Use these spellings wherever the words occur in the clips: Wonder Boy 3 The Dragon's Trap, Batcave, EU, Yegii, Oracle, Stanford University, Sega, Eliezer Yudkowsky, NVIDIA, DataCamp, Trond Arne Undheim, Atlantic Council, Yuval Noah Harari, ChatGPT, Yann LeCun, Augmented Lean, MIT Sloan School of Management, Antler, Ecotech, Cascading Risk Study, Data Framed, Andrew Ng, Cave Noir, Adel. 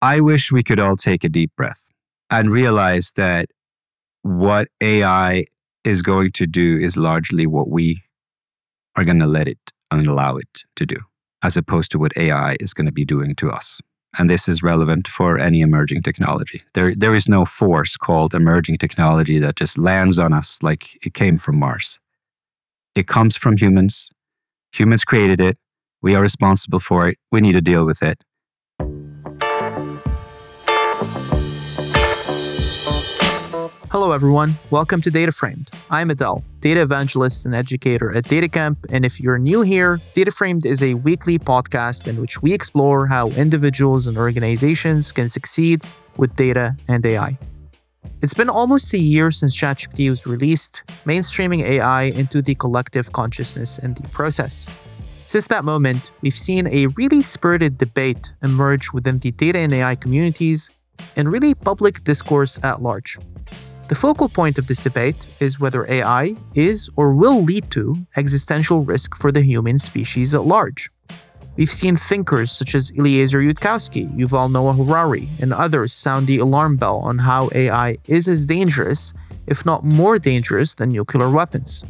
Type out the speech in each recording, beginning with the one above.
I wish we could all take a deep breath and realize that what AI is going to do is largely what we are going to let it and allow it to do, as opposed to what AI is going to be doing to us. And this is relevant for any emerging technology. There is no force called emerging technology that just lands on us like it came from Mars. It comes from humans. Humans created it. We are responsible for it. We need to deal with it. Hello, everyone. Welcome to Data Framed. I'm Adele, data evangelist and educator at DataCamp. And if you're new here, Data Framed is a weekly podcast in which we explore how individuals and organizations can succeed with data and AI. It's been almost a year since ChatGPT was released, mainstreaming AI into the collective consciousness in the process. Since that moment, we've seen a really spirited debate emerge within the data and AI communities and really public discourse at large. The focal point of this debate is whether AI is or will lead to existential risk for the human species at large. We've seen thinkers such as Eliezer Yudkowsky, Yuval Noah Harari, and others sound the alarm bell on how AI is as dangerous, if not more dangerous, than nuclear weapons.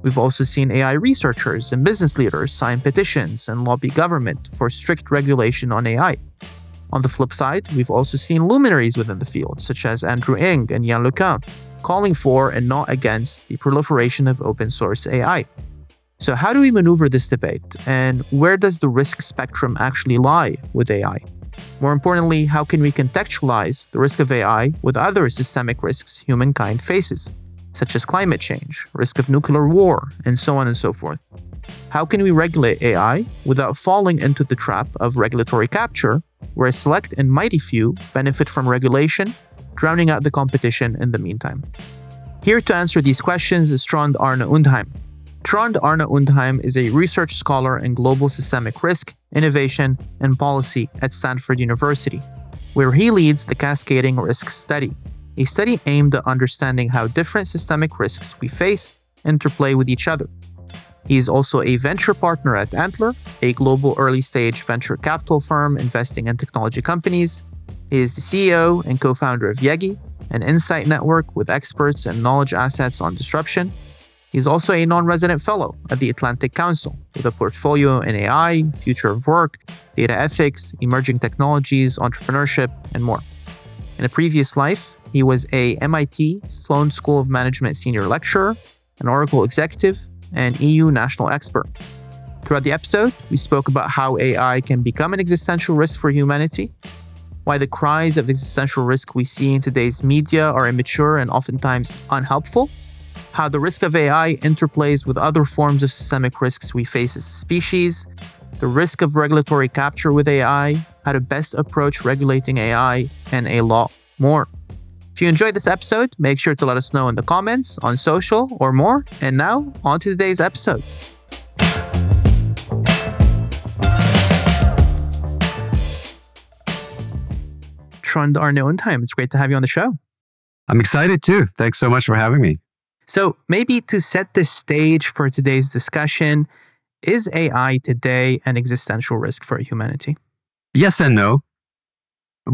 We've also seen AI researchers and business leaders sign petitions and lobby government for strict regulation on AI. On the flip side, we've also seen luminaries within the field, such as Andrew Ng and Yann LeCun, calling for and not against the proliferation of open source AI. So how do we maneuver this debate, and where does the risk spectrum actually lie with AI? More importantly, how can we contextualize the risk of AI with other systemic risks humankind faces, such as climate change, risk of nuclear war, and so on and so forth? How can we regulate AI without falling into the trap of regulatory capture, where a select and mighty few benefit from regulation, drowning out the competition in the meantime? Here to answer these questions is Trond Arne Undheim. Trond Arne Undheim is a research scholar in global systemic risk, innovation, and policy at Stanford University, where he leads the Cascading Risk Study, a study aimed at understanding how different systemic risks we face interplay with each other. He is also a venture partner at Antler, a global early-stage venture capital firm investing in technology companies. He is the CEO and co-founder of Yegii, an insight network with experts and knowledge assets on disruption. He is also a non-resident fellow at the Atlantic Council, with a portfolio in AI, future of work, data ethics, emerging technologies, entrepreneurship, and more. In a previous life, he was a MIT Sloan School of Management senior lecturer, an Oracle executive, and EU national expert. Throughout the episode, we spoke about how AI can become an existential risk for humanity, why the cries of existential risk we see in today's media are immature and oftentimes unhelpful, how the risk of AI interplays with other forms of systemic risks we face as a species, the risk of regulatory capture with AI, how to best approach regulating AI, and a lot more. If you enjoyed this episode, make sure to let us know in the comments, on social, or more. And now, on to today's episode. Trond Arne Undheim, it's great to have you on the show. I'm excited too. Thanks so much for having me. So maybe to set the stage for today's discussion, is AI today an existential risk for humanity? Yes and no.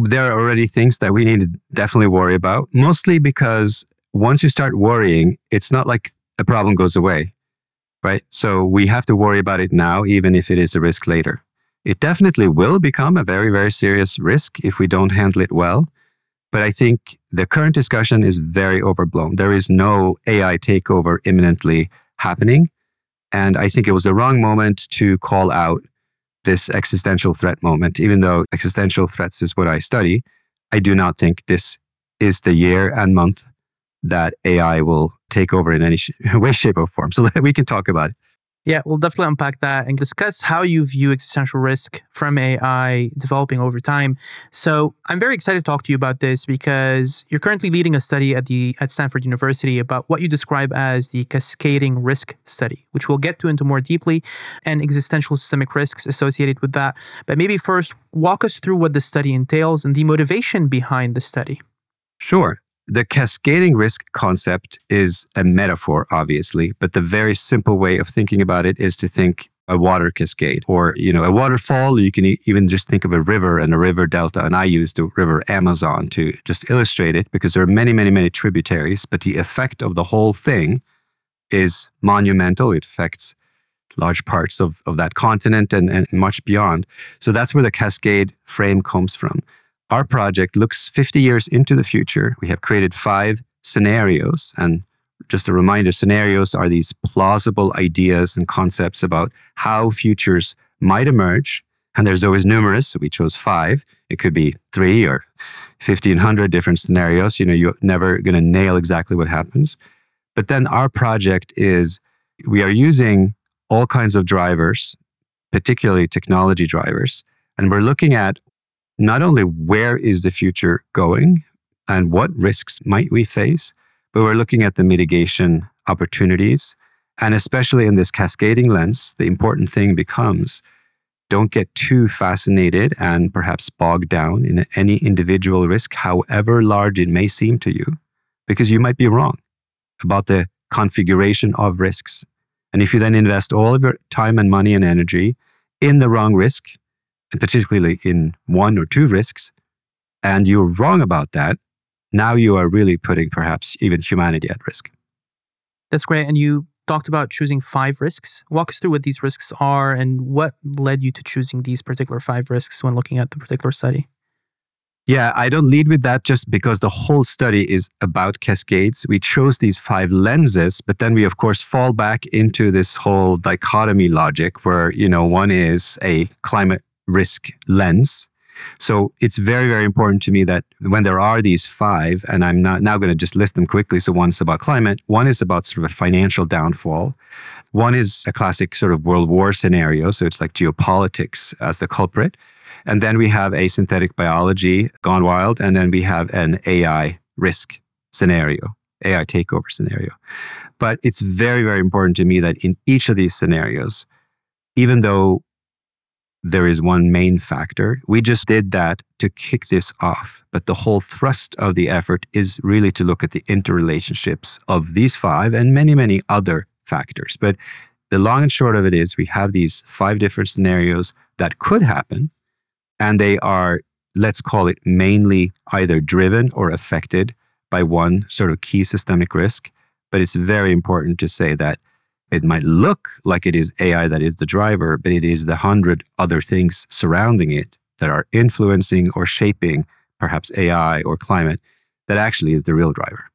There are already things that we need to definitely worry about, mostly because once you start worrying, it's not like a problem goes away, right? So we have to worry about it now, even if it is a risk later. It definitely will become a very, very serious risk if we don't handle it well. But I think the current discussion is very overblown. There is no AI takeover imminently happening. And I think it was the wrong moment to call out this existential threat moment. Even though existential threats is what I study, I do not think this is the year and month that AI will take over in any way, shape, or form. So we can talk about it. Yeah, we'll definitely unpack that and discuss how you view existential risk from AI developing over time. So I'm very excited to talk to you about this because you're currently leading a study at Stanford University about what you describe as the Cascading Risk Study, which we'll get to into more deeply, and existential systemic risks associated with that. But maybe first, walk us through what the study entails and the motivation behind the study. Sure. The cascading risk concept is a metaphor, obviously, but the very simple way of thinking about it is to think a water cascade or, you know, a waterfall. You can even just think of a river and a river delta. And I use the river Amazon to just illustrate it because there are many, many, many tributaries. But the effect of the whole thing is monumental. It affects large parts of that continent and much beyond. So that's where the cascade frame comes from. Our project looks 50 years into the future. We have created 5 scenarios. And just a reminder, scenarios are these plausible ideas and concepts about how futures might emerge. And there's always numerous, so we chose 5. It could be 3 or 1,500 different scenarios. You know, you're never going to nail exactly what happens. But then our project is, we are using all kinds of drivers, particularly technology drivers. And we're looking at not only where is the future going and what risks might we face, but we're looking at the mitigation opportunities. And especially in this cascading lens, the important thing becomes don't get too fascinated and perhaps bogged down in any individual risk, however large it may seem to you, because you might be wrong about the configuration of risks. And if you then invest all of your time and money and energy in the wrong risk, and particularly in 1 or 2 risks, and you're wrong about that, now you are really putting perhaps even humanity at risk. That's great. And you talked about choosing 5 risks. Walk us through what these risks are and what led you to choosing these particular 5 risks when looking at the particular study. Yeah, I don't lead with that just because the whole study is about cascades. We chose these 5 lenses, but then we, of course, fall back into this whole dichotomy logic where, you know, one is a climate risk lens. So it's very, very important to me that when there are these 5, and I'm not now going to just list them quickly. So one's about climate, one is about sort of a financial downfall, one is a classic sort of World War scenario. So it's like geopolitics as the culprit. And then we have a synthetic biology gone wild. And then we have an AI risk scenario, AI takeover scenario. But it's very, very important to me that in each of these scenarios, even though there is one main factor, we just did that to kick this off. But the whole thrust of the effort is really to look at the interrelationships of these 5 and many, many other factors. But the long and short of it is we have these 5 different scenarios that could happen. And they are, let's call it, mainly either driven or affected by one sort of key systemic risk. But it's very important to say that it might look like it is AI that is the driver, but it is the 100 other things surrounding it that are influencing or shaping perhaps AI or climate that actually is the real driver.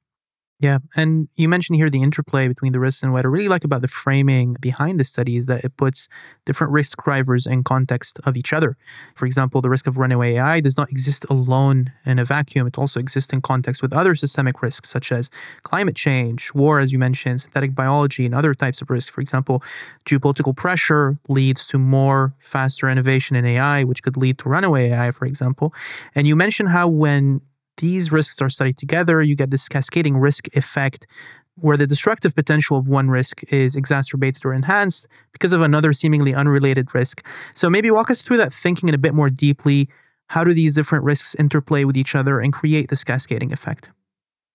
Yeah. And you mentioned here the interplay between the risks. And what I really like about the framing behind the study is that it puts different risk drivers in context of each other. For example, the risk of runaway AI does not exist alone in a vacuum. It also exists in context with other systemic risks, such as climate change, war, as you mentioned, synthetic biology, and other types of risks. For example, geopolitical pressure leads to more faster innovation in AI, which could lead to runaway AI, for example. And you mentioned how when these risks are studied together, you get this cascading risk effect where the destructive potential of one risk is exacerbated or enhanced because of another seemingly unrelated risk. So maybe walk us through that thinking in a bit more deeply. How do these different risks interplay with each other and create this cascading effect?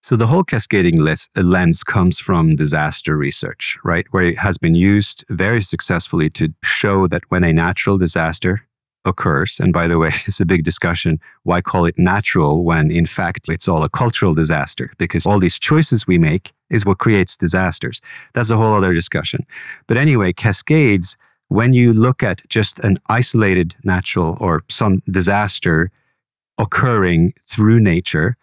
So the whole cascading lens comes from disaster research, right? Where it has been used very successfully to show that when a natural disaster occurs. And by the way, it's a big discussion. Why call it natural when in fact it's all a cultural disaster? Because all these choices we make is what creates disasters. That's a whole other discussion. But anyway, cascades, when you look at just an isolated natural or some disaster occurring through nature,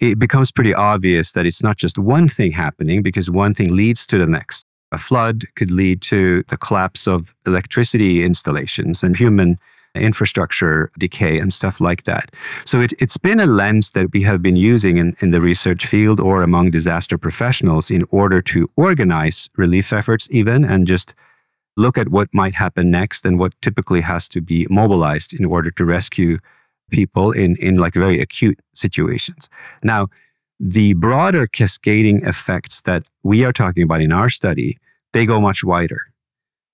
it becomes pretty obvious that it's not just one thing happening because one thing leads to the next. A flood could lead to the collapse of electricity installations and human infrastructure decay and stuff like that. So it's been a lens that we have been using in the research field or among disaster professionals in order to organize relief efforts even and just look at what might happen next and what typically has to be mobilized in order to rescue people in like very acute situations. Now, the broader cascading effects that we are talking about in our study, they go much wider.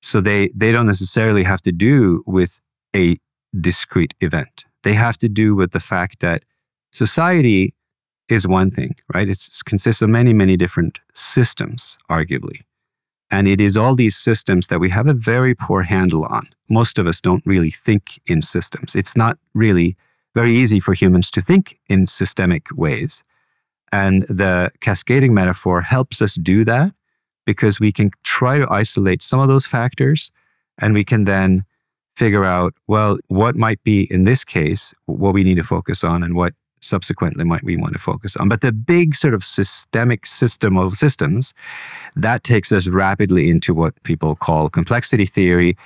So they don't necessarily have to do with a discrete event. They have to do with the fact that society is one thing, right? It consists of many, many different systems, arguably. And it is all these systems that we have a very poor handle on. Most of us don't really think in systems. It's not really very easy for humans to think in systemic ways. And the cascading metaphor helps us do that because we can try to isolate some of those factors, and we can then figure out, well, what might be in this case, what we need to focus on and what subsequently might we want to focus on. But the big sort of systemic system of systems, that takes us rapidly into what people call complexity theory,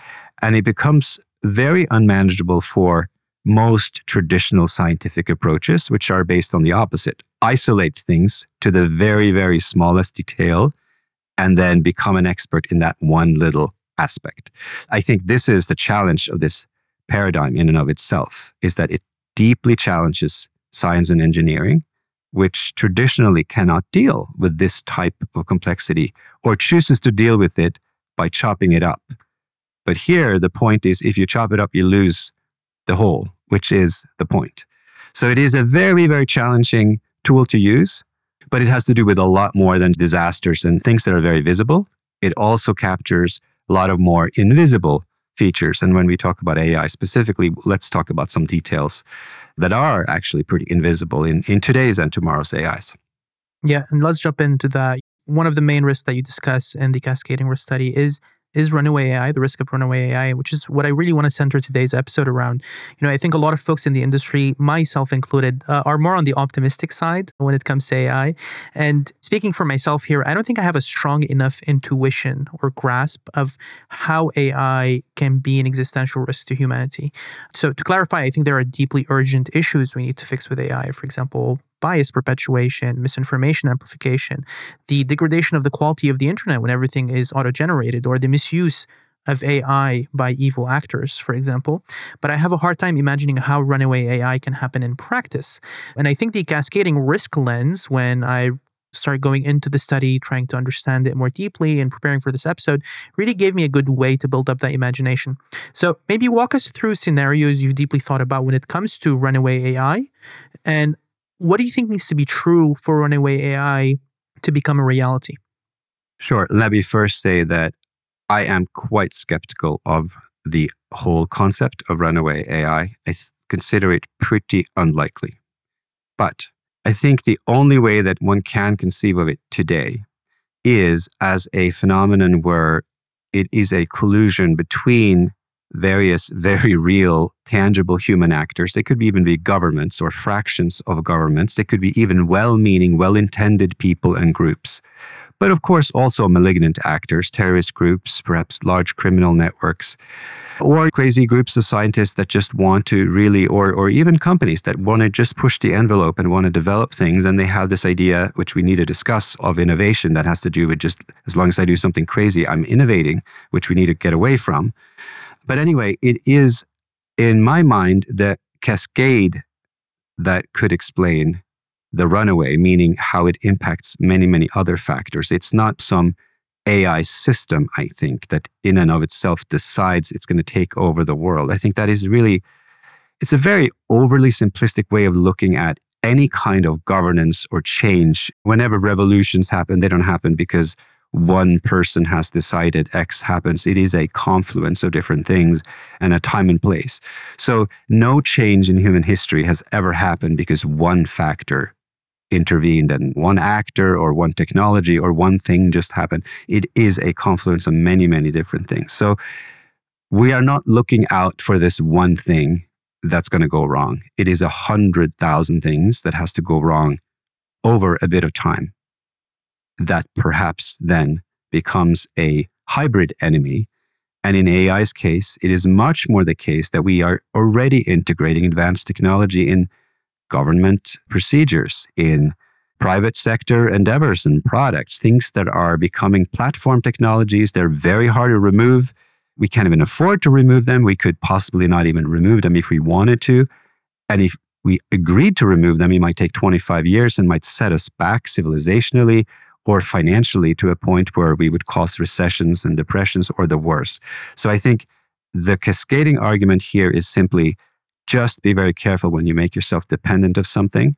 and it becomes very unmanageable for most traditional scientific approaches, which are based on the opposite. Isolate things to the very, very smallest detail and then become an expert in that one little aspect. I think this is the challenge of this paradigm in and of itself, is that it deeply challenges science and engineering, which traditionally cannot deal with this type of complexity or chooses to deal with it by chopping it up. But here, the point is, if you chop it up, you lose the whole, which is the point. So it is a very, very challenging tool to use, but it has to do with a lot more than disasters and things that are very visible. It also captures a lot of more invisible features. And when we talk about AI specifically, let's talk about some details that are actually pretty invisible in today's and tomorrow's AIs. Yeah, and let's jump into that. One of the main risks that you discuss in the cascading risk study is runaway AI, the risk of runaway AI, which is what I really want to center today's episode around. You know, I think a lot of folks in the industry, myself included, are more on the optimistic side when it comes to AI. And speaking for myself here, I don't think I have a strong enough intuition or grasp of how AI can be an existential risk to humanity. So to clarify, I think there are deeply urgent issues we need to fix with AI. For example, bias perpetuation, misinformation amplification, the degradation of the quality of the internet when everything is auto-generated, or the misuse of AI by evil actors, for example. But I have a hard time imagining how runaway AI can happen in practice. And I think the cascading risk lens, when I start going into the study, trying to understand it more deeply and preparing for this episode, really gave me a good way to build up that imagination. So maybe walk us through scenarios you've deeply thought about when it comes to runaway AI, and what do you think needs to be true for runaway AI to become a reality? Sure. Let me first say that I am quite skeptical of the whole concept of runaway AI. I consider it pretty unlikely. But I think the only way that one can conceive of it today is as a phenomenon where it is a collusion between various very real, tangible human actors. They could even be governments or fractions of governments. They could be even well-meaning, well-intended people and groups. But of course, also malignant actors, terrorist groups, perhaps large criminal networks, or crazy groups of scientists that just want to really, or even companies that want to just push the envelope and want to develop things. And they have this idea, which we need to discuss, of innovation that has to do with just, as long as I do something crazy, I'm innovating, which we need to get away from. But anyway, it is, in my mind, the cascade that could explain the runaway, meaning how it impacts many, many other factors. It's not some AI system, I think, that in and of itself decides it's going to take over the world. I think that is really, it's a very overly simplistic way of looking at any kind of governance or change. Whenever revolutions happen, they don't happen because one person has decided X happens. It is a confluence of different things and a time and place. So no change in human history has ever happened because one factor intervened and one actor or one technology or one thing just happened. It is a confluence of many, many different things. So we are not looking out for this one thing that's going to go wrong. It is 100,000 things that has to go wrong over a bit of time, that perhaps then becomes a hybrid enemy. And in AI's case, it is much more the case that we are already integrating advanced technology in government procedures, in private sector endeavors and products, things that are becoming platform technologies. They're very hard to remove. We can't even afford to remove them. We could possibly not even remove them if we wanted to. And if we agreed to remove them, it might take 25 years and might set us back civilizationally or financially to a point where we would cause recessions and depressions or the worse. So I think the cascading argument here is simply just be very careful when you make yourself dependent of something,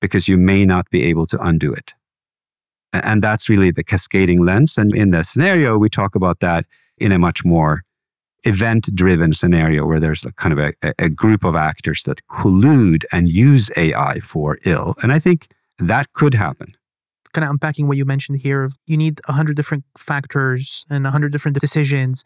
because you may not be able to undo it. And that's really the cascading lens. And in the scenario, we talk about that in a much more event-driven scenario where there's a kind of a group of actors that collude and use AI for ill. And I think that could happen. Kind of unpacking what you mentioned here, you need 100 different factors and 100 different decisions,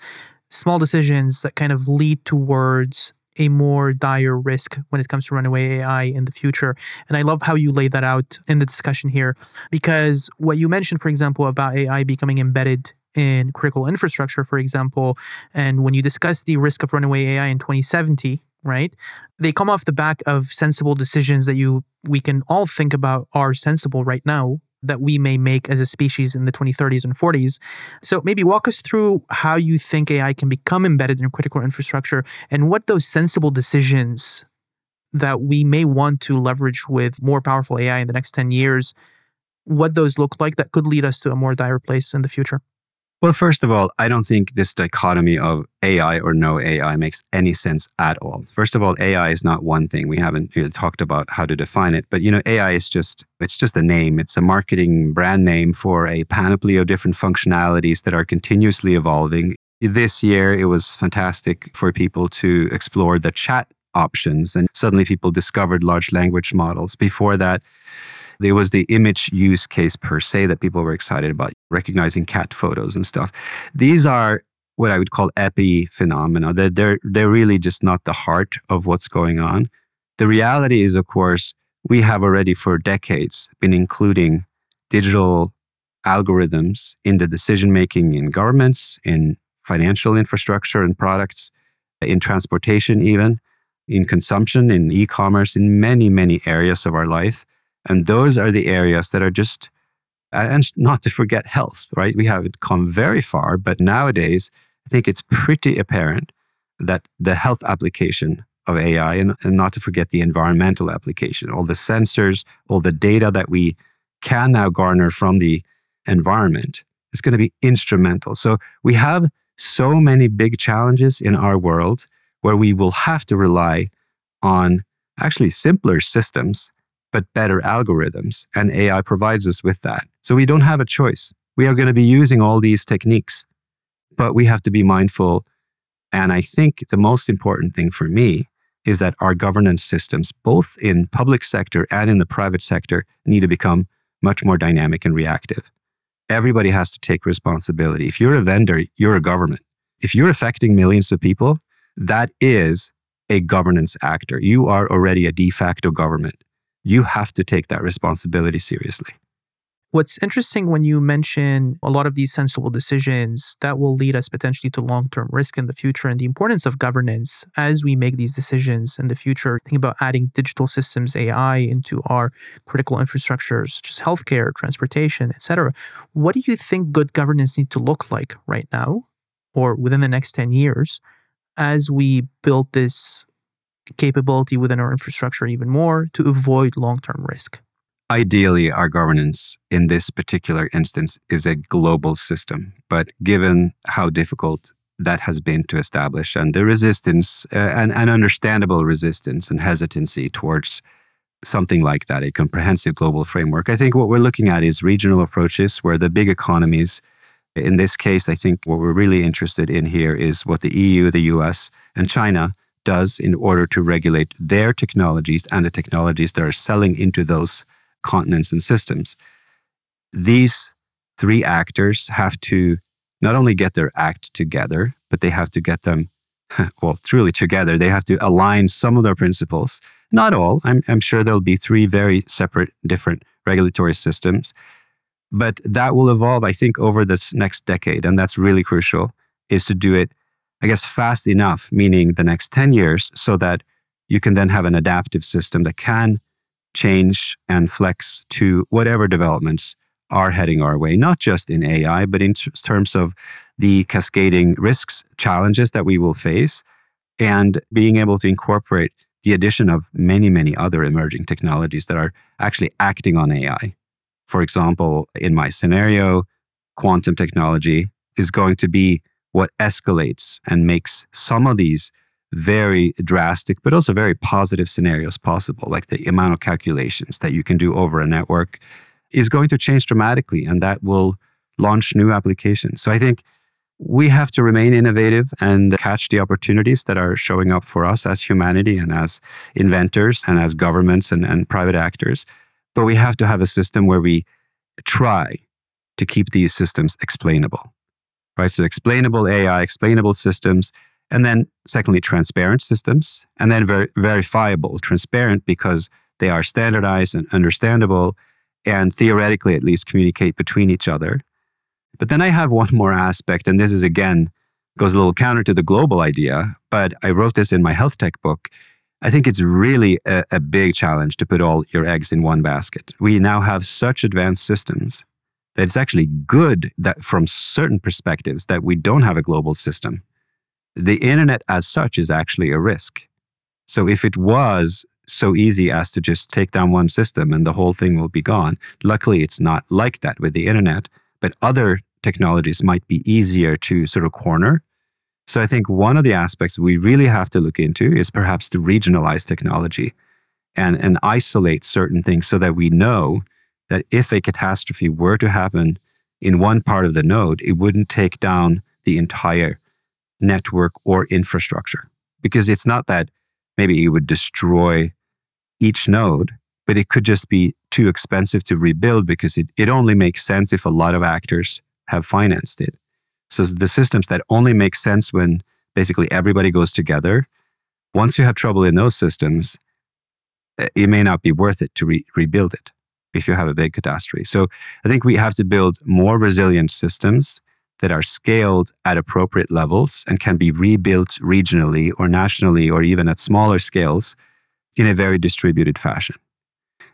small decisions that kind of lead towards a more dire risk when it comes to runaway AI in the future. And I love how you lay that out in the discussion here, because what you mentioned, for example, about AI becoming embedded in critical infrastructure, for example, and when you discuss the risk of runaway AI in 2070, right? They come off the back of sensible decisions that we can all think about are sensible right now that we may make as a species in the 2030s and 40s. So maybe walk us through how you think AI can become embedded in critical infrastructure and what those sensible decisions that we may want to leverage with more powerful AI in the next 10 years, what those look like that could lead us to a more dire place in the future. Well, first of all, I don't think this dichotomy of AI or no AI makes any sense at all. First of all, AI is not one thing. We haven't really talked about how to define it. But, AI is it's just a name. It's a marketing brand name for a panoply of different functionalities that are continuously evolving. This year, it was fantastic for people to explore the chat options. And suddenly people discovered large language models. Before that, there was the image use case per se that people were excited about, recognizing cat photos and stuff. These are what I would call epiphenomena. They're really just not the heart of what's going on. The reality is, of course, we have already for decades been including digital algorithms in the decision-making in governments, in financial infrastructure and products, in transportation even, in consumption, in e-commerce, in many, many areas of our life. And those are the areas that are just, and not to forget health, right? We haven't come very far, but nowadays, I think it's pretty apparent that the health application of AI, and not to forget the environmental application, all the sensors, all the data that we can now garner from the environment, is going to be instrumental. So we have so many big challenges in our world where we will have to rely on actually simpler systems but better algorithms, and AI provides us with that. So we don't have a choice. We are going to be using all these techniques, but we have to be mindful. And I think the most important thing for me is that our governance systems, both in public sector and in the private sector, need to become much more dynamic and reactive. Everybody has to take responsibility. If you're a vendor, you're a government. If you're affecting millions of people, that is a governance actor. You are already a de facto government. You have to take that responsibility seriously. What's interesting when you mention a lot of these sensible decisions that will lead us potentially to long-term risk in the future and the importance of governance as we make these decisions in the future. Think about adding digital systems, AI, into our critical infrastructures such as healthcare, transportation, etc. What do you think good governance needs to look like right now or within the next 10 years as we build this capability within our infrastructure even more to avoid long-term risk? Ideally, our governance in this particular instance is a global system. But given how difficult that has been to establish and the resistance, and understandable resistance and hesitancy towards something like that, a comprehensive global framework, I think what we're looking at is regional approaches where the big economies, in this case, I think what we're really interested in here is what the EU, the US, and China does in order to regulate their technologies and the technologies that are selling into those continents and systems. These three actors have to not only get their act together, but they have to get them, well, truly together. They have to align some of their principles. Not all. I'm sure there'll be three very separate, different regulatory systems. But that will evolve, I think, over this next decade. And that's really crucial, is to do it, I guess, fast enough, meaning the next 10 years, so that you can then have an adaptive system that can change and flex to whatever developments are heading our way, not just in AI, but in terms of the cascading risks, challenges that we will face, and being able to incorporate the addition of many, many other emerging technologies that are actually acting on AI. For example, in my scenario, quantum technology is going to be what escalates and makes some of these very drastic, but also very positive scenarios possible, like the amount of calculations that you can do over a network is going to change dramatically, and that will launch new applications. So I think we have to remain innovative and catch the opportunities that are showing up for us as humanity and as inventors and as governments and private actors. But we have to have a system where we try to keep these systems explainable, right? So explainable AI, explainable systems, and then secondly, transparent systems, and then verifiable, transparent because they are standardized and understandable and theoretically at least communicate between each other. But then I have one more aspect, and this is again, goes a little counter to the global idea, but I wrote this in my health tech book. I think it's really a big challenge to put all your eggs in one basket. We now have such advanced systems that it's actually good that from certain perspectives that we don't have a global system. The internet as such is actually a risk. So if it was so easy as to just take down one system and the whole thing will be gone, luckily it's not like that with the internet. But other technologies might be easier to sort of corner. So I think one of the aspects we really have to look into is perhaps to regionalize technology and isolate certain things so that we know that if a catastrophe were to happen in one part of the node, it wouldn't take down the entire network or infrastructure. Because it's not that maybe it would destroy each node, but it could just be too expensive to rebuild because it only makes sense if a lot of actors have financed it. So the systems that only make sense when basically everybody goes together, once you have trouble in those systems, it may not be worth it to rebuild it if you have a big catastrophe. So I think we have to build more resilient systems that are scaled at appropriate levels and can be rebuilt regionally or nationally or even at smaller scales in a very distributed fashion.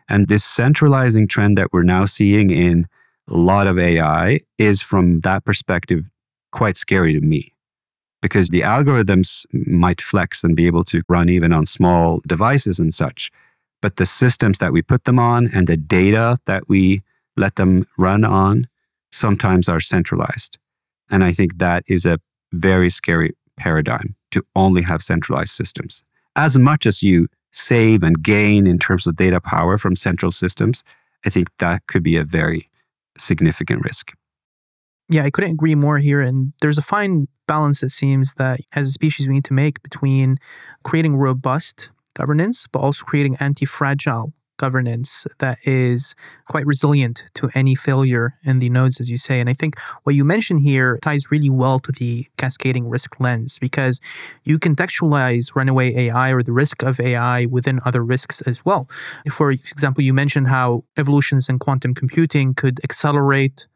And this centralizing trend that we're now seeing in a lot of AI is, from that perspective, quite scary to me, because the algorithms might flex and be able to run even on small devices and such, but the systems that we put them on and the data that we let them run on sometimes are centralized. And I think that is a very scary paradigm, to only have centralized systems. As much as you save and gain in terms of data power from central systems, I think that could be a very significant risk. Yeah, I couldn't agree more here. And there's a fine balance, it seems, that as a species we need to make between creating robust governance, but also creating anti-fragile governance that is quite resilient to any failure in the nodes, as you say. And I think what you mentioned here ties really well to the cascading risk lens, because you contextualize runaway AI or the risk of AI within other risks as well. For example, you mentioned how evolutions in quantum computing could accelerate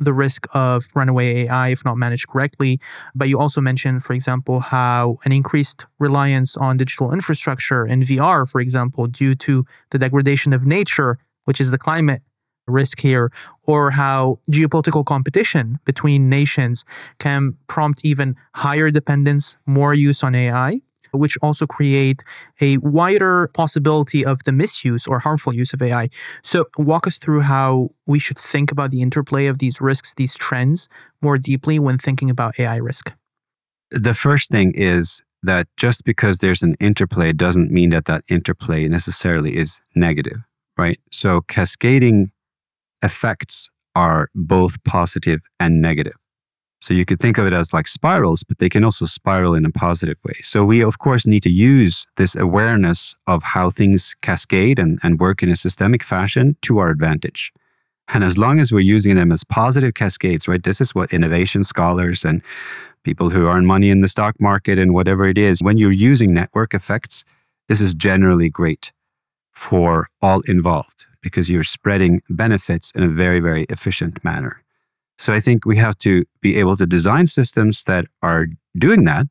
the risk of runaway AI if not managed correctly. But you also mentioned, for example, how an increased reliance on digital infrastructure and VR, for example, due to the degradation of nature, which is the climate risk here, or how geopolitical competition between nations can prompt even higher dependence, more use on AI, which also create a wider possibility of the misuse or harmful use of AI. So walk us through how we should think about the interplay of these risks, these trends, more deeply when thinking about AI risk. The first thing is that just because there's an interplay doesn't mean that that interplay necessarily is negative, right? So cascading effects are both positive and negative. So you could think of it as like spirals, but they can also spiral in a positive way. So we, of course, need to use this awareness of how things cascade and work in a systemic fashion to our advantage. And as long as we're using them as positive cascades, right? This is what innovation scholars and people who earn money in the stock market and whatever it is, when you're using network effects, this is generally great for all involved because you're spreading benefits in a very, very efficient manner. So I think we have to be able to design systems that are doing that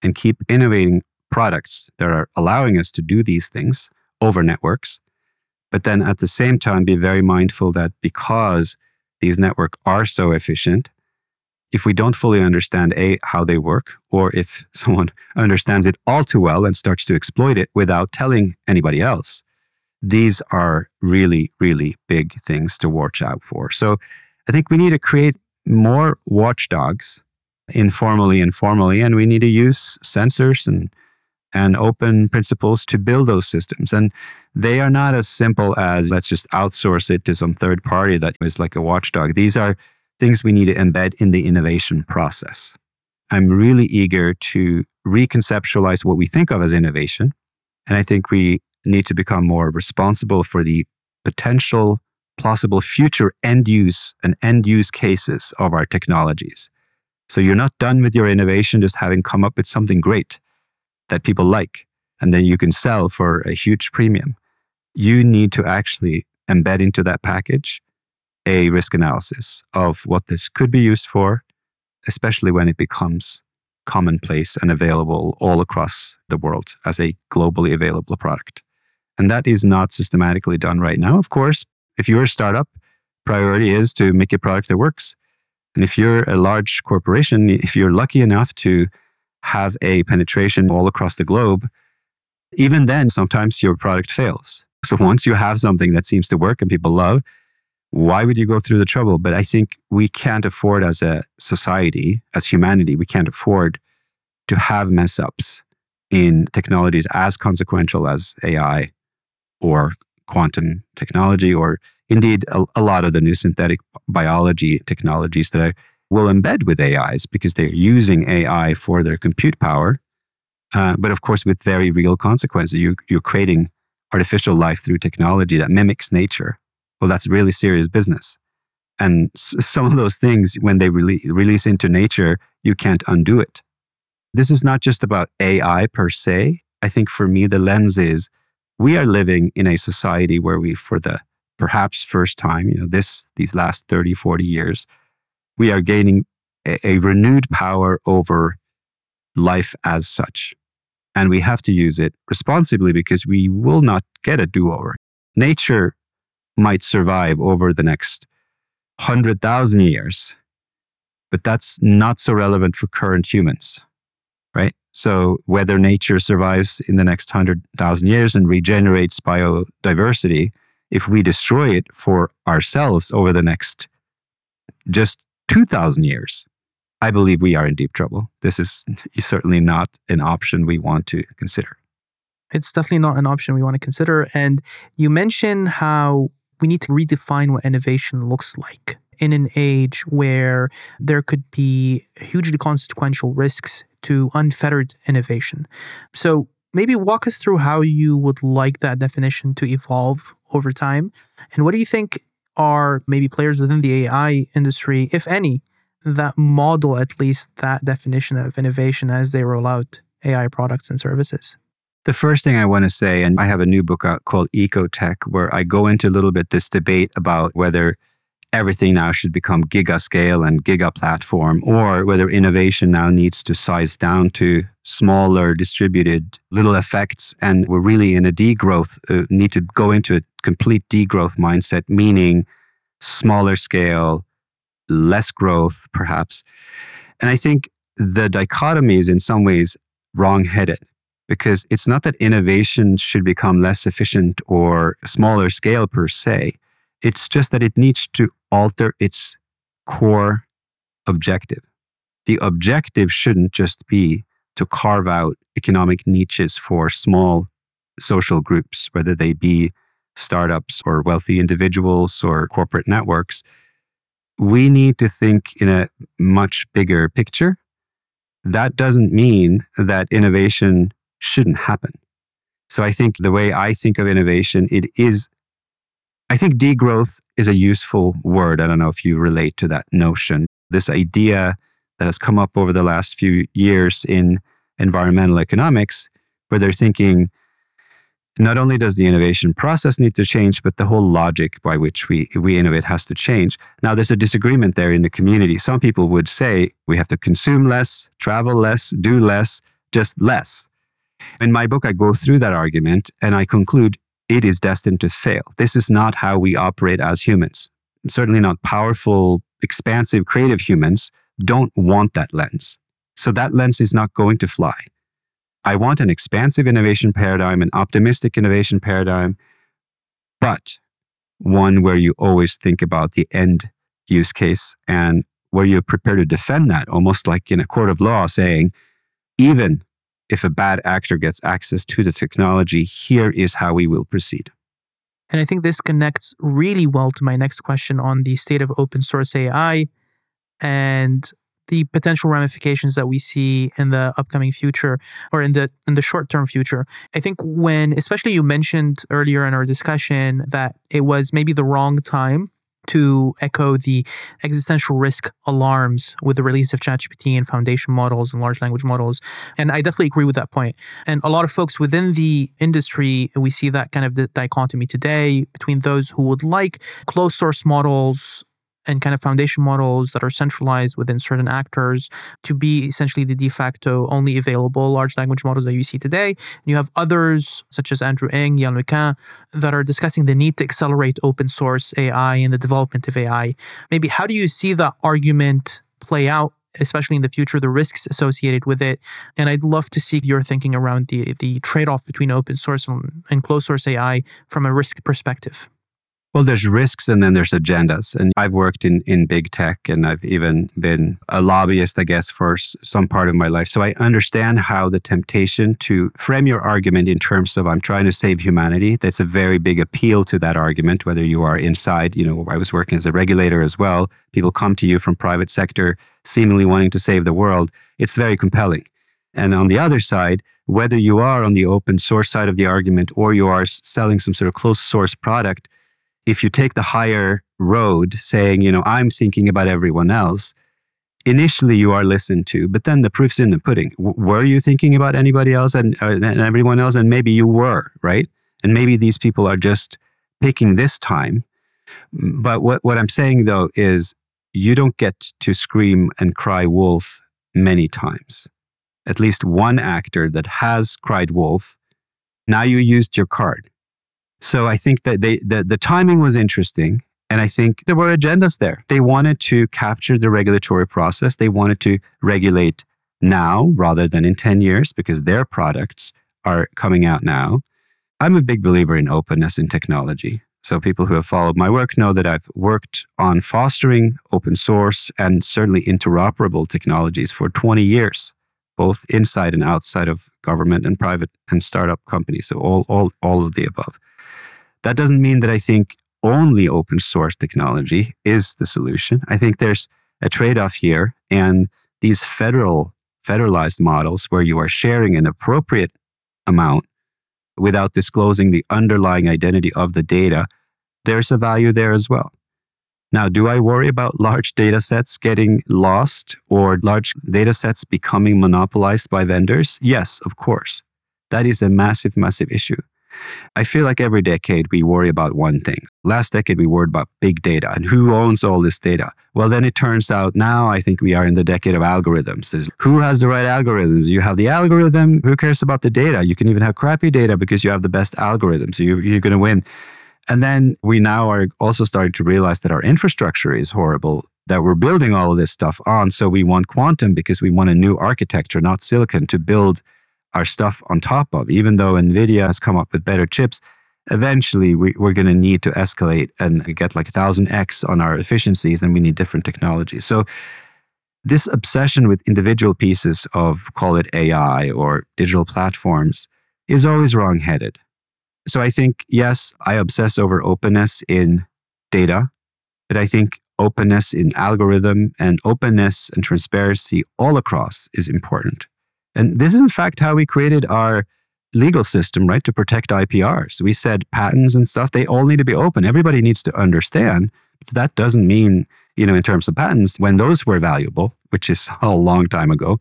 and keep innovating products that are allowing us to do these things over networks. But then at the same time, be very mindful that because these networks are so efficient, if we don't fully understand how they work, or if someone understands it all too well and starts to exploit it without telling anybody else, these are really, really big things to watch out for. So I think we need to create more watchdogs informally and formally, and we need to use sensors and and open principles to build those systems. And they are not as simple as let's just outsource it to some third party that is like a watchdog. These are things we need to embed in the innovation process. I'm really eager to reconceptualize what we think of as innovation. And I think we need to become more responsible for the potential, plausible future end use and end use cases of our technologies. So you're not done with your innovation just having come up with something great that people like, and then you can sell for a huge premium. You need to actually embed into that package a risk analysis of what this could be used for, especially when it becomes commonplace and available all across the world as a globally available product. And that is not systematically done right now. Of course, if you're a startup, priority is to make a product that works. And if you're a large corporation, if you're lucky enough to have a penetration all across the globe, even then, sometimes your product fails. So once you have something that seems to work and people love, why would you go through the trouble? But I think we can't afford as a society, as humanity, we can't afford to have mess ups in technologies as consequential as AI or quantum technology, or indeed a lot of the new synthetic biology technologies that will embed with AIs because they're using AI for their compute power. But of course, with very real consequences, you're creating artificial life through technology that mimics nature. Well, that's really serious business. And some of those things, when they release into nature, you can't undo it. This is not just about AI per se. I think for me, the lens is we are living in a society where we, for the perhaps first time, these last 30, 40 years, we are gaining a renewed power over life as such. And we have to use it responsibly because we will not get a do-over. Nature might survive over the next 100,000 years, but that's not so relevant for current humans, right? So whether nature survives in the next 100,000 years and regenerates biodiversity, if we destroy it for ourselves over the next just 2,000 years, I believe we are in deep trouble. This is certainly not an option we want to consider. It's definitely not an option we want to consider. And you mentioned how we need to redefine what innovation looks like in an age where there could be hugely consequential risks to unfettered innovation. So maybe walk us through how you would like that definition to evolve over time. And what do you think are maybe players within the AI industry, if any, that model at least that definition of innovation as they roll out AI products and services? The first thing I want to say, and I have a new book out called Ecotech, where I go into a little bit this debate about whether everything now should become giga scale and giga platform, or whether innovation now needs to size down to smaller, distributed little effects. And we're really in a degrowth, need to go into a complete degrowth mindset, meaning smaller scale, less growth, perhaps. And I think the dichotomy is in some ways wrong-headed, because it's not that innovation should become less efficient or smaller scale per se. It's just that it needs to alter its core objective. The objective shouldn't just be to carve out economic niches for small social groups, whether they be startups or wealthy individuals or corporate networks. We need to think in a much bigger picture. That doesn't mean that innovation shouldn't happen. So I think the way I think of innovation, I think degrowth is a useful word. I don't know if you relate to that notion. This idea that has come up over the last few years in environmental economics, where they're thinking, not only does the innovation process need to change, but the whole logic by which we innovate has to change. Now, there's a disagreement there in the community. Some people would say we have to consume less, travel less, do less, just less. In my book, I go through that argument and I conclude it is destined to fail. This is not how we operate as humans. Certainly not powerful, expansive, creative humans don't want that lens. So that lens is not going to fly. I want an expansive innovation paradigm, an optimistic innovation paradigm, but one where you always think about the end use case and where you're prepared to defend that, almost like in a court of law saying, even if a bad actor gets access to the technology, here is how we will proceed. And I think this connects really well to my next question on the state of open source AI and the potential ramifications that we see in the upcoming future or in the short-term future. I think when, especially you mentioned earlier in our discussion that it was maybe the wrong time to echo the existential risk alarms with the release of ChatGPT and foundation models and large language models. And I definitely agree with that point. And a lot of folks within the industry, we see that kind of the dichotomy today between those who would like closed source models and kind of foundation models that are centralized within certain actors to be essentially the de facto only available large language models that you see today. And you have others such as Andrew Ng, Yann LeCun, that are discussing the need to accelerate open source AI and the development of AI. Maybe how do you see that argument play out, especially in the future, the risks associated with it? And I'd love to see your thinking around the trade-off between open source and closed source AI from a risk perspective. Well, there's risks and then there's agendas. And I've worked in big tech, and I've even been a lobbyist, I guess, for some part of my life. So I understand how the temptation to frame your argument in terms of I'm trying to save humanity, that's a very big appeal to that argument, whether you are inside, I was working as a regulator as well. People come to you from private sector, seemingly wanting to save the world. It's very compelling. And on the other side, whether you are on the open source side of the argument or you are selling some sort of closed source product, if you take the higher road saying, I'm thinking about everyone else, initially you are listened to, but then the proof's in the pudding. Were you thinking about anybody else and everyone else? And maybe you were, right? And maybe these people are just picking this time. But what I'm saying, though, is you don't get to scream and cry wolf many times. At least one actor that has cried wolf, now you used your card. So I think that the timing was interesting, and I think there were agendas there. They wanted to capture the regulatory process. They wanted to regulate now rather than in 10 years because their products are coming out now. I'm a big believer in openness in technology. So people who have followed my work know that I've worked on fostering open source and certainly interoperable technologies for 20 years, both inside and outside of government and private and startup companies, so all of the above. That doesn't mean that I think only open source technology is the solution. I think there's a trade-off here, and these federalized models where you are sharing an appropriate amount without disclosing the underlying identity of the data, there's a value there as well. Now, do I worry about large data sets getting lost or large data sets becoming monopolized by vendors? Yes, of course. That is a massive, massive issue. I feel like every decade we worry about one thing. Last decade, we worried about big data and who owns all this data. Well, then it turns out now I think we are in the decade of algorithms. There's who has the right algorithms? You have the algorithm. Who cares about the data? You can even have crappy data because you have the best algorithm. So you're going to win. And then we now are also starting to realize that our infrastructure is horrible, that we're building all of this stuff on. So we want quantum because we want a new architecture, not silicon, to build our stuff on top of. Even though NVIDIA has come up with better chips, eventually we're going to need to escalate and get like 1,000x on our efficiencies, and we need different technologies. So this obsession with individual pieces of, call it AI or digital platforms, is always wrong-headed. So I think, yes, I obsess over openness in data, but I think openness in algorithm and openness and transparency all across is important. And this is, in fact, how we created our legal system, right, to protect IPRs. We said patents and stuff, they all need to be open. Everybody needs to understand. That doesn't mean, in terms of patents, when those were valuable, which is a long time ago,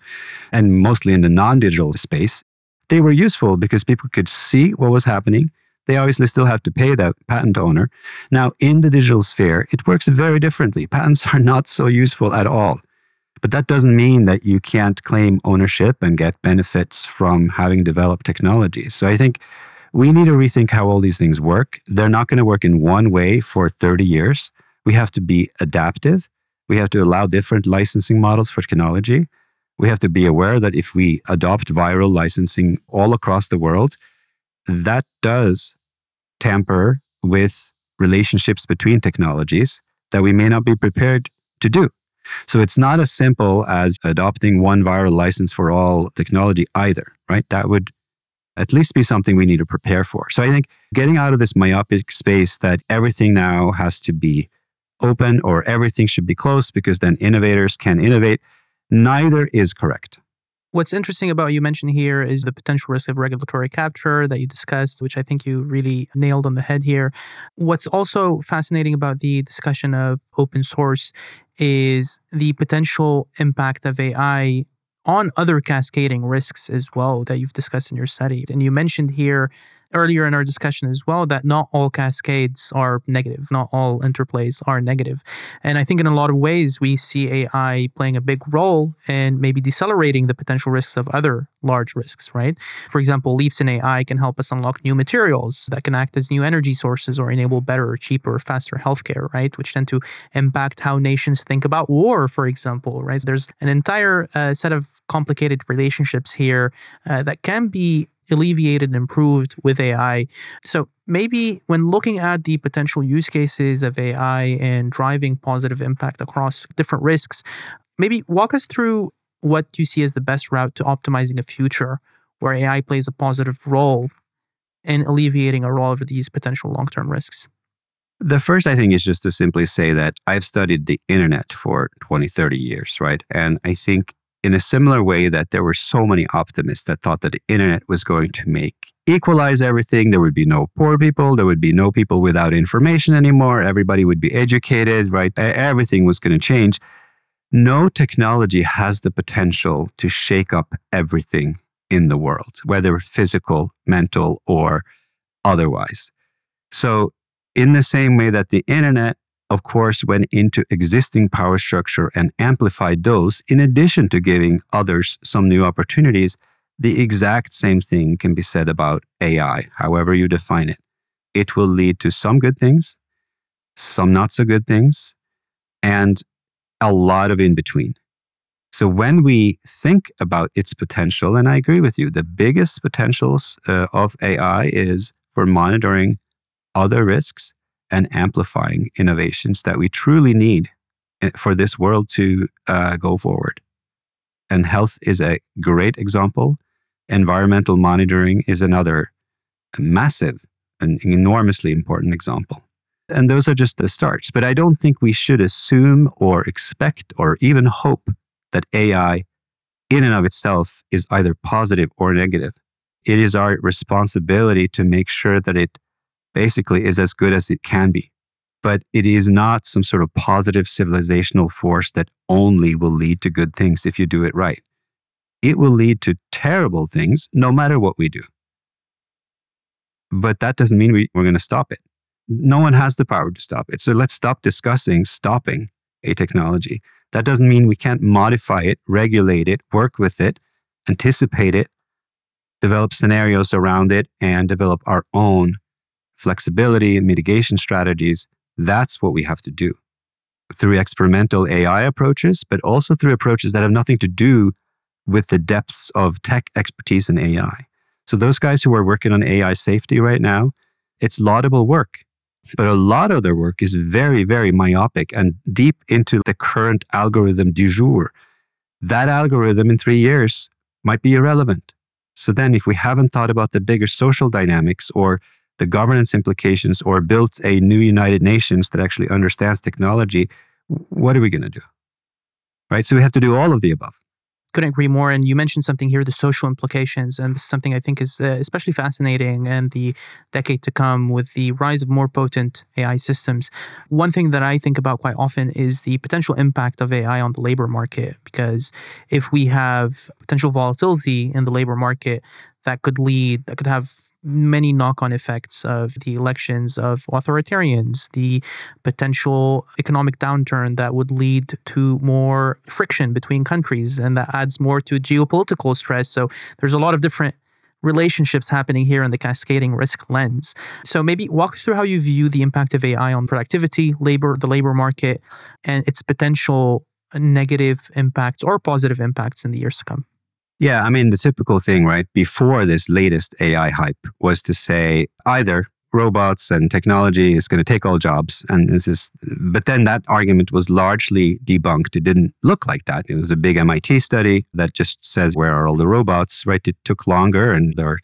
and mostly in the non-digital space, they were useful because people could see what was happening. They obviously still have to pay that patent owner. Now, in the digital sphere, it works very differently. Patents are not so useful at all. But that doesn't mean that you can't claim ownership and get benefits from having developed technology. So I think we need to rethink how all these things work. They're not going to work in one way for 30 years. We have to be adaptive. We have to allow different licensing models for technology. We have to be aware that if we adopt viral licensing all across the world, that does tamper with relationships between technologies that we may not be prepared to do. So it's not as simple as adopting one viral license for all technology either, right? That would at least be something we need to prepare for. So I think getting out of this myopic space that everything now has to be open or everything should be closed because then innovators can innovate, neither is correct. What's interesting about you mentioned here is the potential risk of regulatory capture that you discussed, which I think you really nailed on the head here. What's also fascinating about the discussion of open source is the potential impact of AI on other cascading risks as well that you've discussed in your study. And you mentioned here earlier in our discussion as well that not all cascades are negative, not all interplays are negative. And I think in a lot of ways, we see AI playing a big role in maybe decelerating the potential risks of other large risks, right? For example, leaps in AI can help us unlock new materials that can act as new energy sources or enable better, cheaper, faster healthcare, right? Which tend to impact how nations think about war, for example, right? There's an entire set of complicated relationships here that can be alleviated and improved with AI. So maybe when looking at the potential use cases of AI and driving positive impact across different risks, maybe walk us through what you see as the best route to optimizing a future where AI plays a positive role in alleviating a role of these potential long-term risks. The first, I think, is just to simply say that I've studied the internet for 20, 30 years, right? And I think in a similar way that there were so many optimists that thought that the internet was going to equalize everything. There would be no poor people. There would be no people without information anymore. Everybody would be educated, right? Everything was going to change. No technology has the potential to shake up everything in the world, whether physical, mental, or otherwise. So in the same way that the internet, of course, went into existing power structure and amplified those, in addition to giving others some new opportunities, the exact same thing can be said about AI, however you define it. It will lead to some good things, some not so good things, and a lot of in between. So when we think about its potential, and I agree with you, the biggest potentials of AI is for monitoring other risks and amplifying innovations that we truly need for this world to go forward. And health is a great example. Environmental monitoring is another massive and enormously important example. And those are just the starts. But I don't think we should assume or expect or even hope that AI in and of itself is either positive or negative. It is our responsibility to make sure that it basically is as good as it can be. But it is not some sort of positive civilizational force that only will lead to good things if you do it right. It will lead to terrible things no matter what we do. But that doesn't mean we're going to stop it. No one has the power to stop it. So let's stop discussing stopping a technology. That doesn't mean we can't modify it, regulate it, work with it, anticipate it, develop scenarios around it, and develop our own flexibility and mitigation strategies. That's what we have to do through experimental AI approaches, but also through approaches that have nothing to do with the depths of tech expertise in AI. So those guys who are working on AI safety right now, it's laudable work, but a lot of their work is very, very myopic and deep into the current algorithm du jour. That algorithm in 3 years might be irrelevant. So then if we haven't thought about the bigger social dynamics or the governance implications or built a new United Nations that actually understands technology, what are we going to do? Right? So we have to do all of the above. Couldn't agree more. And you mentioned something here, the social implications. And this is something I think is especially fascinating in the decade to come with the rise of more potent AI systems. One thing that I think about quite often is the potential impact of AI on the labor market, because if we have potential volatility in the labor market, that could have many knock-on effects of the elections of authoritarians, the potential economic downturn that would lead to more friction between countries, and that adds more to geopolitical stress. So there's a lot of different relationships happening here in the cascading risk lens. So maybe walk us through how you view the impact of AI on productivity, labor, the labor market, and its potential negative impacts or positive impacts in the years to come. Yeah, I mean, the typical thing, right, before this latest AI hype was to say either robots and technology is going to take all jobs. And this is, but then that argument was largely debunked. It didn't look like that. It was a big MIT study that just says, where are all the robots, right? It took longer and their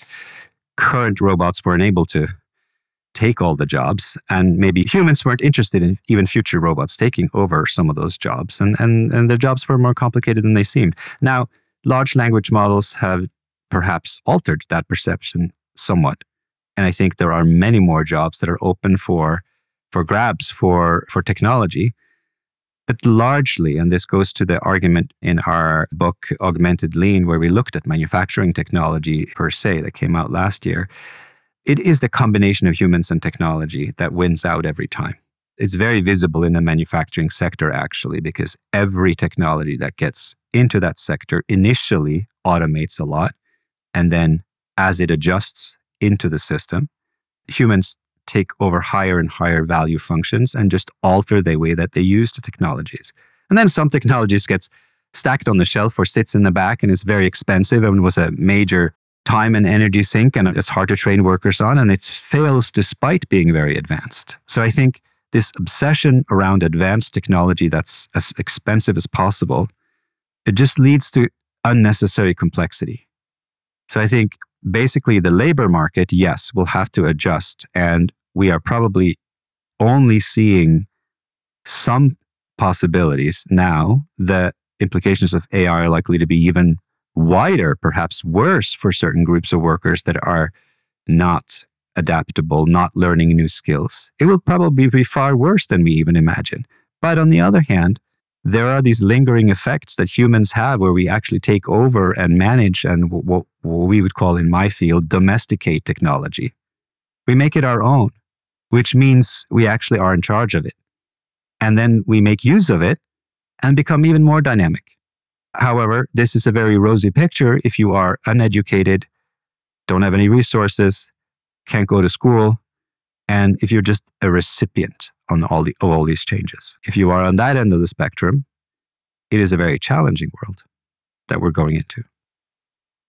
current robots weren't able to take all the jobs. And maybe humans weren't interested in even future robots taking over some of those jobs. And the jobs were more complicated than they seemed. Now, large language models have perhaps altered that perception somewhat. And I think there are many more jobs that are open for grabs for technology. But largely, and this goes to the argument in our book, Augmented Lean, where we looked at manufacturing technology per se that came out last year, it is the combination of humans and technology that wins out every time. It's very visible in the manufacturing sector, actually, because every technology that gets into that sector initially automates a lot. And then as it adjusts into the system, humans take over higher and higher value functions and just alter the way that they use the technologies. And then some technologies gets stacked on the shelf or sits in the back and is very expensive and was a major time and energy sink, and it's hard to train workers on, and it fails despite being very advanced. So I think this obsession around advanced technology that's as expensive as possible, it just leads to unnecessary complexity. So I think basically the labor market, yes, will have to adjust. And we are probably only seeing some possibilities now. The implications of AI are likely to be even wider, perhaps worse for certain groups of workers that are not adaptable, not learning new skills. It will probably be far worse than we even imagine. But on the other hand, there are these lingering effects that humans have where we actually take over and manage and what we would call in my field, domesticate technology. We make it our own, which means we actually are in charge of it. And then we make use of it and become even more dynamic. However, this is a very rosy picture if you are uneducated, don't have any resources, can't go to school, and if you're just a recipient on all these changes. If you are on that end of the spectrum, it is a very challenging world that we're going into.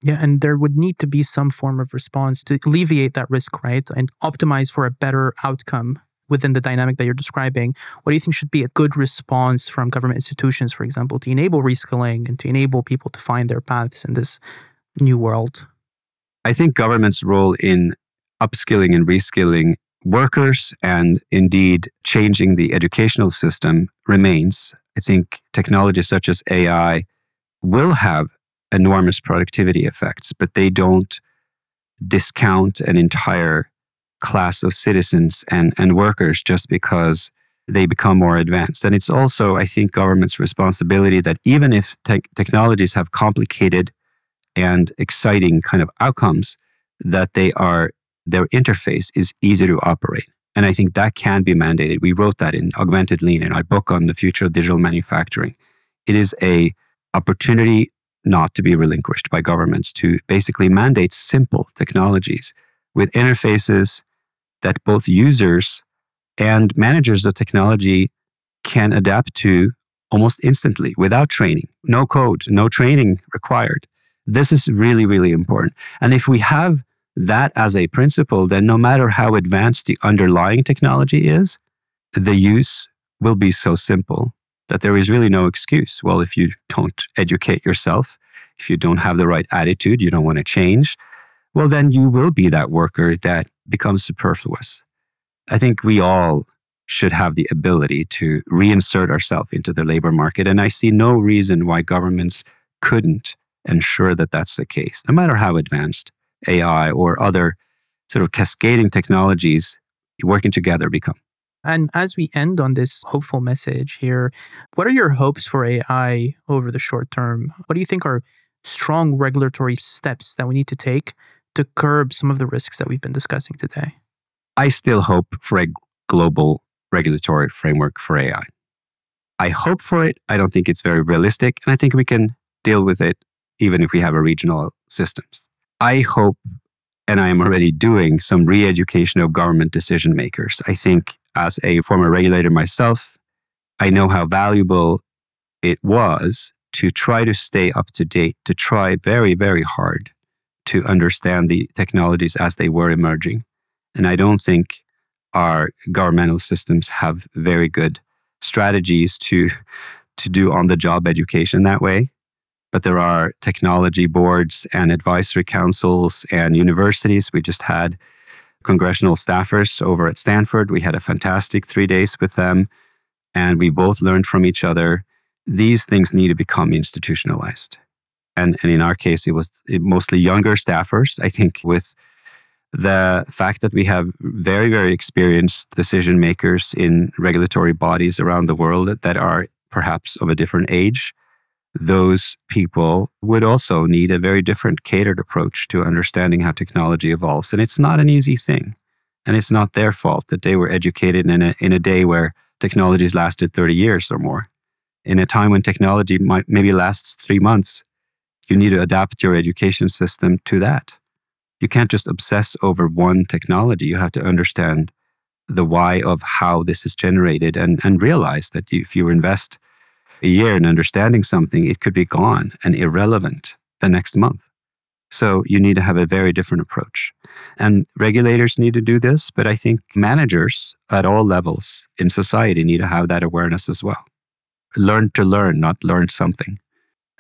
Yeah, and there would need to be some form of response to alleviate that risk, right? And optimize for a better outcome within the dynamic that you're describing. What do you think should be a good response from government institutions, for example, to enable reskilling and to enable people to find their paths in this new world? I think government's role in upskilling and reskilling workers and indeed changing the educational system remains. I think technologies such as AI will have enormous productivity effects, but they don't discount an entire class of citizens and workers just because they become more advanced. And it's also, I think, government's responsibility that even if technologies have complicated and exciting kind of outcomes, that they are their interface is easy to operate. And I think that can be mandated. We wrote that in Augmented Lean in our book on the future of digital manufacturing. It is an opportunity not to be relinquished by governments to basically mandate simple technologies with interfaces that both users and managers of technology can adapt to almost instantly without training. No code, no training required. This is really, really important. And if we have that as a principle, then no matter how advanced the underlying technology is, the use will be so simple that there is really no excuse. Well, if you don't educate yourself, if you don't have the right attitude, you don't want to change, well, then you will be that worker that becomes superfluous. I think we all should have the ability to reinsert ourselves into the labor market. And I see no reason why governments couldn't ensure that that's the case, no matter how advanced AI or other sort of cascading technologies working together become. And as we end on this hopeful message here, what are your hopes for AI over the short term? What do you think are strong regulatory steps that we need to take to curb some of the risks that we've been discussing today? I still hope for a global regulatory framework for AI. I hope for it. I don't think it's very realistic. And I think we can deal with it even if we have a regional systems. I hope, and I am already doing some re-education of government decision makers. I think as a former regulator myself, I know how valuable it was to try to stay up to date, to try very, very hard to understand the technologies as they were emerging And I don't think our governmental systems have very good strategies to do on-the-job education that way. But there are technology boards and advisory councils and universities. We just had congressional staffers over at Stanford. We had a fantastic 3 days with them, and we both learned from each other. These things need to become institutionalized. And in our case, it was mostly younger staffers. I think with the fact that we have very, very experienced decision makers in regulatory bodies around the world that are perhaps of a different age, those people would also need a very different catered approach to understanding how technology evolves. And it's not an easy thing. And it's not their fault that they were educated in a day where technologies lasted 30 years or more. In a time when technology might maybe lasts 3 months, you need to adapt your education system to that. You can't just obsess over one technology. You have to understand the why of how this is generated and realize that if you invest a year in understanding something, it could be gone and irrelevant the next month. So you need to have a very different approach. And regulators need to do this, but I think managers at all levels in society need to have that awareness as well. Learn to learn, not learn something.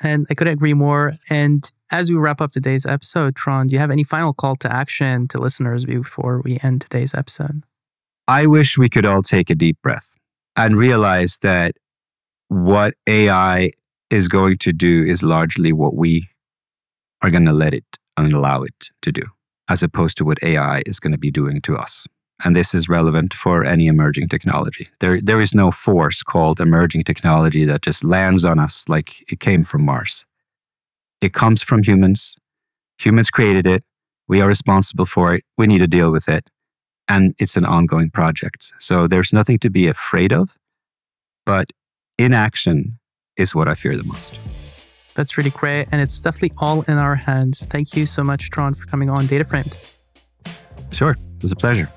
And I couldn't agree more. And as we wrap up today's episode, Trond, do you have any final call to action to listeners before we end today's episode? I wish we could all take a deep breath and realize that what AI is going to do is largely what we are going to let it and allow it to do, as opposed to what AI is going to be doing to us. And this is relevant for any emerging technology. There is no force called emerging technology that just lands on us like it came from Mars. It comes from humans. Humans created it. We are responsible for it. We need to deal with it. And it's an ongoing project. So there's nothing to be afraid of. But inaction is what I fear the most. That's really great. And it's definitely all in our hands. Thank you so much, Trond, for coming on Data Framed. Sure. It was a pleasure.